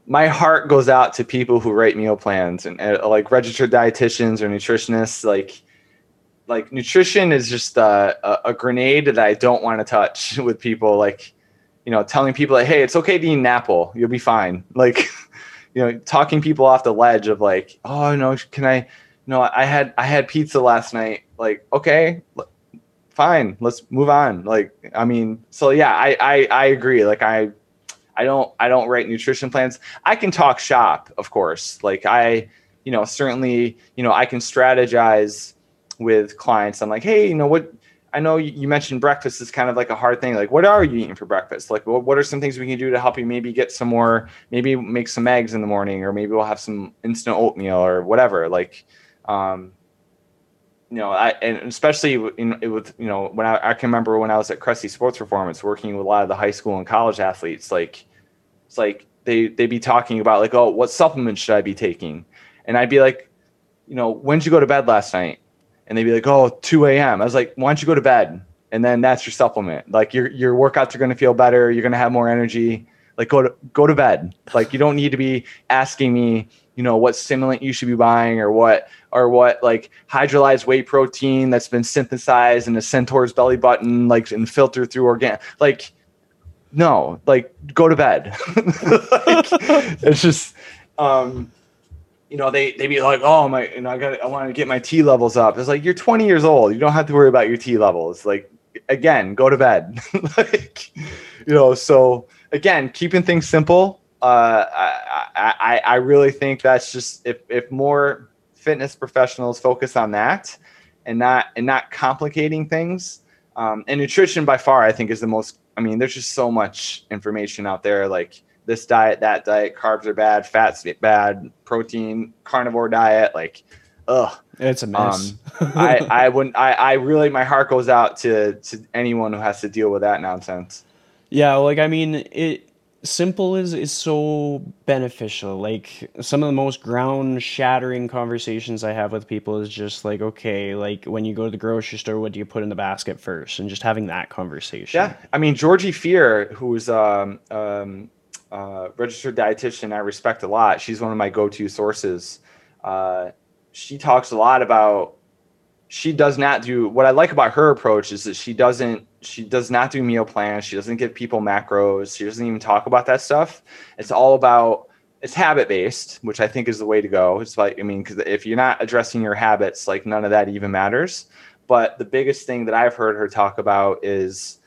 my heart goes out to people who write meal plans and like registered dietitians or nutritionists. Like nutrition is just a grenade that I don't want to touch with people. Like, you know, telling people like, hey, it's okay to eat an apple. You'll be fine. Like, you know, talking people off the ledge of like, oh no, I had pizza last night. Like, okay, fine. Let's move on. Like, I mean, so yeah, I agree. Like I don't write nutrition plans. I can talk shop, of course. Like I can strategize with clients. I'm like, hey, you know what? I know you mentioned breakfast is kind of like a hard thing. Like, what are you eating for breakfast? Like, what are some things we can do to help you maybe get some more, maybe make some eggs in the morning, or maybe we'll have some instant oatmeal or whatever. Like, you know, I can remember when I was at Cressey Sports Performance working with a lot of the high school and college athletes, like, it's like they'd be talking about like, oh, what supplements should I be taking? And I'd be like, you know, when'd you go to bed last night? And they'd be like, oh, 2 a.m. I was like, why don't you go to bed? And then that's your supplement. Like your workouts are going to feel better. You're going to have more energy. Like go to bed. Like you don't need to be asking me, you know, what stimulant you should be buying or what like hydrolyzed whey protein that's been synthesized in a centaur's belly button, like and filtered through organic. Like, no, like go to bed. Like, it's just, you know, they be like, oh my, you know, I want to get my T levels up. It's like, you're 20 years old. You don't have to worry about your T levels. Like, again, go to bed. Like, you know, so again, keeping things simple. I really think that's just, if more fitness professionals focus on that and not complicating things, and nutrition by far, I think is the most, I mean, there's just so much information out there. Like, this diet, that diet, carbs are bad, fats are bad, protein, carnivore diet, like, ugh. It's a mess. I really, my heart goes out to anyone who has to deal with that nonsense. Yeah. Like, I mean, simple is so beneficial. Like, some of the most ground shattering conversations I have with people is just like, okay, like when you go to the grocery store, what do you put in the basket first? And just having that conversation. Yeah. I mean, Georgie Fear, who's, registered dietitian I respect a lot. She's one of my go-to sources. She talks a lot about, she does not do, what I like about her approach is that she does not do meal plans. She doesn't give people macros. She doesn't even talk about that stuff. It's all about, it's habit-based, which I think is the way to go. It's like, I mean, because if you're not addressing your habits, like none of that even matters. But the biggest thing that I've heard her talk about is,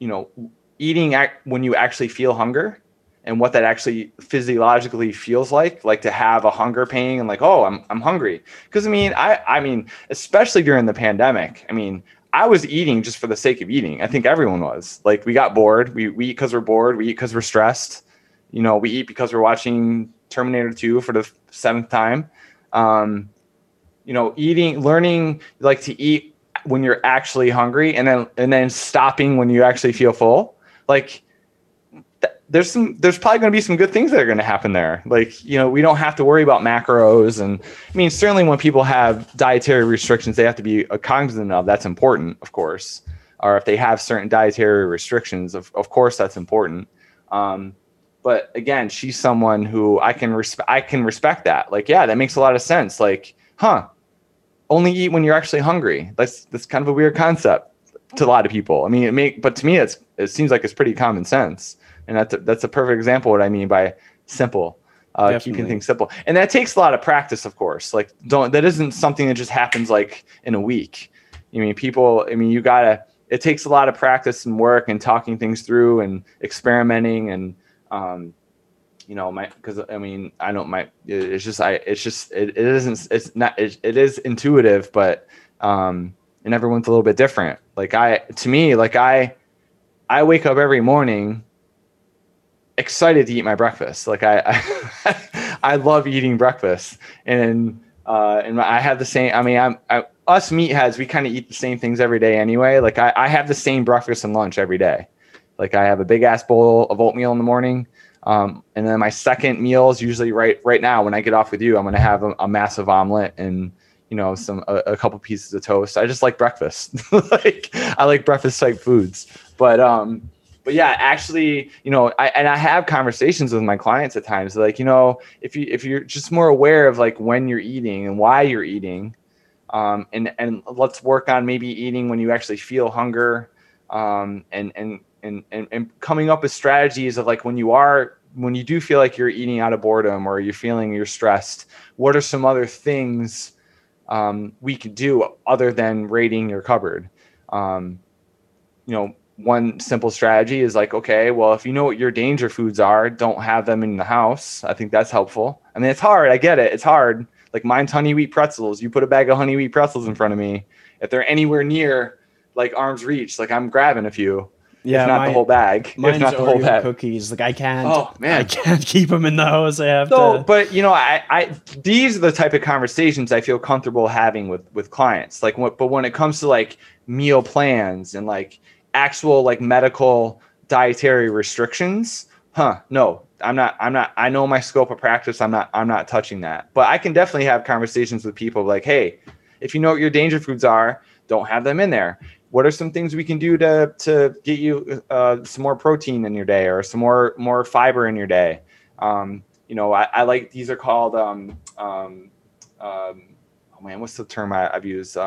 you know, eating when you actually feel hunger and what that actually physiologically feels like to have a hunger pang and like, oh, I'm hungry. Cause I mean, I mean, especially during the pandemic, I mean, I was eating just for the sake of eating. I think everyone was like, we got bored. We eat cause we're bored. We eat cause we're stressed. You know, we eat because we're watching Terminator 2 for the 7th time. You know, learning like to eat when you're actually hungry and then stopping when you actually feel full. Like there's probably going to be some good things that are going to happen there. Like, you know, we don't have to worry about macros. And I mean, certainly when people have dietary restrictions, they have to be cognizant of that's important, of course, or if they have certain dietary restrictions, of course, that's important. But again, she's someone who I can respect that. Like, yeah, that makes a lot of sense. Like, huh, only eat when you're actually hungry. That's kind of a weird concept to a lot of people. I mean, but to me, it seems like it's pretty common sense. And that's a perfect example of what I mean by simple, keeping things simple. And that takes a lot of practice, of course. Like, that isn't something that just happens like in a week. I mean, it takes a lot of practice and work and talking things through and experimenting and, you know, it is intuitive, but, and everyone's a little bit different. Like I wake up every morning excited to eat my breakfast. Like I I love eating breakfast, and I have the same. I mean, us meatheads, we kind of eat the same things every day anyway. Like I have the same breakfast and lunch every day, Like I have a big ass bowl of oatmeal in the morning. And then my second meal is usually right now when I get off with you, I'm going to have a massive omelet and, you know, a couple pieces of toast. I just like breakfast. Like I like breakfast type foods, but yeah, actually, you know, I have conversations with my clients at times, like, you know, if you're just more aware of like when you're eating and why you're eating, and let's work on maybe eating when you actually feel hunger, and coming up with strategies of like when you do feel like you're eating out of boredom or you're feeling you're stressed, what are some other things we could do other than raiding your cupboard? You know, one simple strategy is like, okay, well, if you know what your danger foods are, don't have them in the house. I think that's helpful. I mean, it's hard. I get it. It's hard. Like mine's honey wheat pretzels. You put a bag of honey wheat pretzels in front of me. If they're anywhere near like arm's reach, like I'm grabbing a few. Yeah, if not the whole bag. Mine's not the whole bag. Cookies. Like I can't. Oh man, I can't keep them in the house. I have to. But you know, these are the type of conversations I feel comfortable having with clients. Like, but when it comes to like meal plans and like actual like medical dietary restrictions, no, I'm not. I know my scope of practice. I'm not touching that. But I can definitely have conversations with people like, hey, if you know what your danger foods are, don't have them in there. What are some things we can do to get you some more protein in your day or some more fiber in your day? You know, I like, these are called, oh man, what's the term I've used?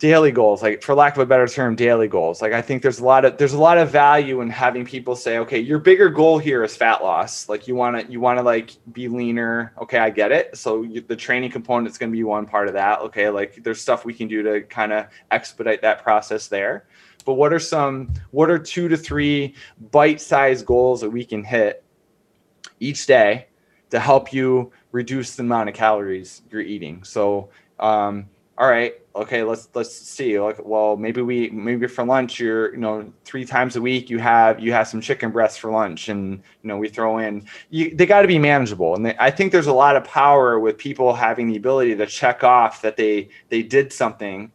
Daily goals, like for lack of a better term, daily goals. Like I think there's a lot of value in having people say, okay, your bigger goal here is fat loss. Like you want to like be leaner. Okay, I get it. So the training component is going to be one part of that. Okay, like there's stuff we can do to kind of expedite that process there. But what are 2 to 3 bite-sized goals that we can hit each day to help you reduce the amount of calories you're eating? So, all right. Okay. Let's see. Like, well, maybe for lunch, you're, you know, 3 times a week, you have some chicken breasts for lunch, and, you know, we throw in, they got to be manageable. And I think there's a lot of power with people having the ability to check off that they did something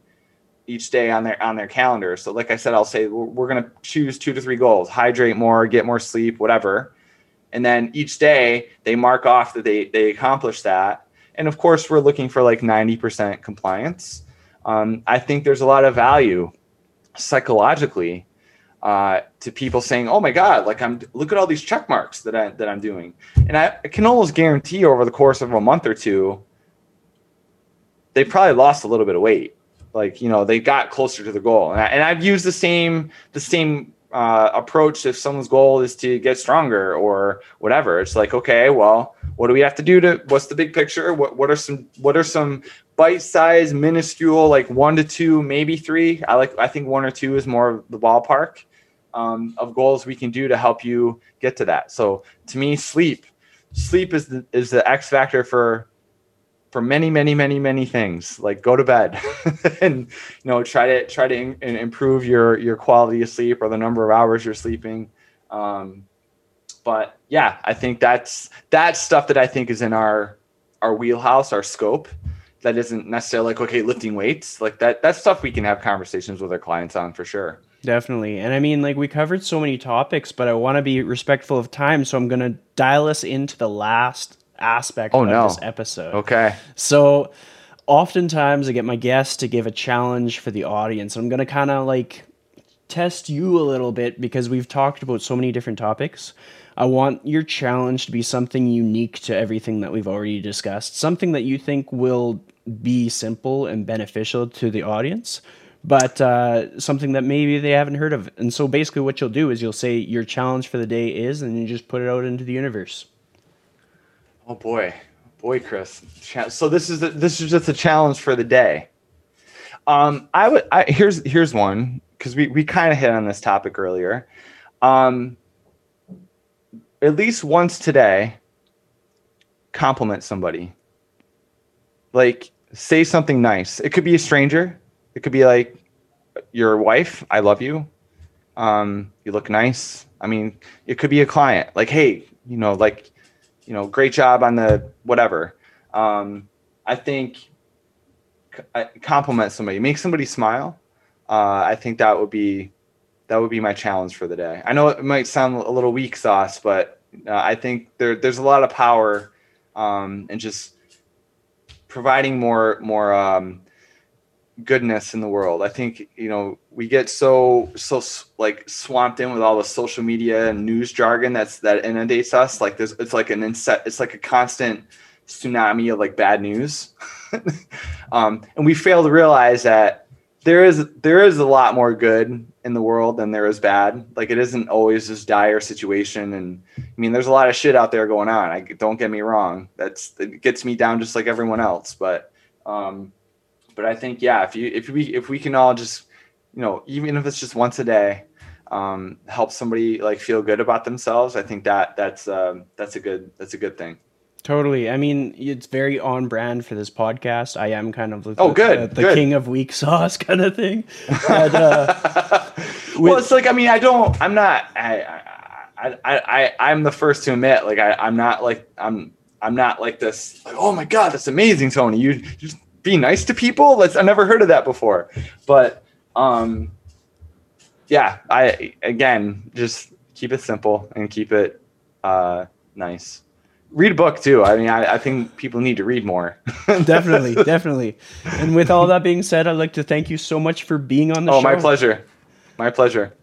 each day on their calendar. So like I said, I'll say, we're going to choose 2 to 3 goals, hydrate more, get more sleep, whatever. And then each day they mark off that they accomplished that. And of course, we're looking for like 90% compliance. I think there's a lot of value psychologically to people saying, "Oh my God, like look at all these check marks that I'm doing." And I can almost guarantee over the course of a month or two, they probably lost a little bit of weight. Like, you know, they got closer to the goal. And I've used the same approach. If someone's goal is to get stronger or whatever, it's like, okay, well, what do we have to do what's the big picture? What are some bite-sized, minuscule, like 1 to 2, maybe 3? I think 1 or 2 is more of the ballpark of goals we can do to help you get to that. So to me, sleep is the X factor for many, many, many, many things. Like, go to bed and, you know, try to improve your quality of sleep or the number of hours you're sleeping. But yeah, I think that's stuff that I think is in our wheelhouse, our scope, that isn't necessarily like, okay, lifting weights, like that's stuff we can have conversations with our clients on for sure. Definitely. And I mean, like, we covered so many topics, but I want to be respectful of time. So I'm going to dial us into the last aspect of this episode. Okay. So oftentimes I get my guests to give a challenge for the audience. I'm going to kind of like test you a little bit because we've talked about so many different topics. I want your challenge to be something unique to everything that we've already discussed, something that you think will be simple and beneficial to the audience, but something that maybe they haven't heard of. And so basically what you'll do is you'll say your challenge for the day is, and you just put it out into the universe. Oh boy, Chris. So this is just a challenge for the day. Here's one, because we kind of hit on this topic earlier. At least once today, compliment somebody. Like, say something nice. It could be a stranger. It could be like your wife. I love you. You look nice. I mean, it could be a client. Like, hey, you know, like, you know, great job on the whatever. I think compliment somebody, make somebody smile. I think that would be that would be my challenge for the day. I know it might sound a little weak sauce, but I think there's a lot of power in just providing more goodness in the world. I think, you know, we get so like swamped in with all the social media and news jargon that inundates us. Like it's like a constant tsunami of like bad news. And we fail to realize that there is a lot more good in the world than there is bad. Like it isn't always this dire situation. And I mean, there's a lot of shit out there going on. Don't get me wrong. It gets me down just like everyone else. But I think, yeah, if we can all just, you know, even if it's just once a day, help somebody like feel good about themselves, I think that's a good thing. Totally. I mean, it's very on brand for this podcast. I am kind of the king of weak sauce kind of thing. But, well, it's like, I mean, I'm the first to admit, like, I'm not like this. Like, oh my God, that's amazing, Tony. You just be nice to people. I never heard of that before, but, yeah, again, just keep it simple and keep it, nice. Read a book too. I mean, I think people need to read more. Definitely. And with all that being said, I'd like to thank you so much for being on the show. Oh, my pleasure.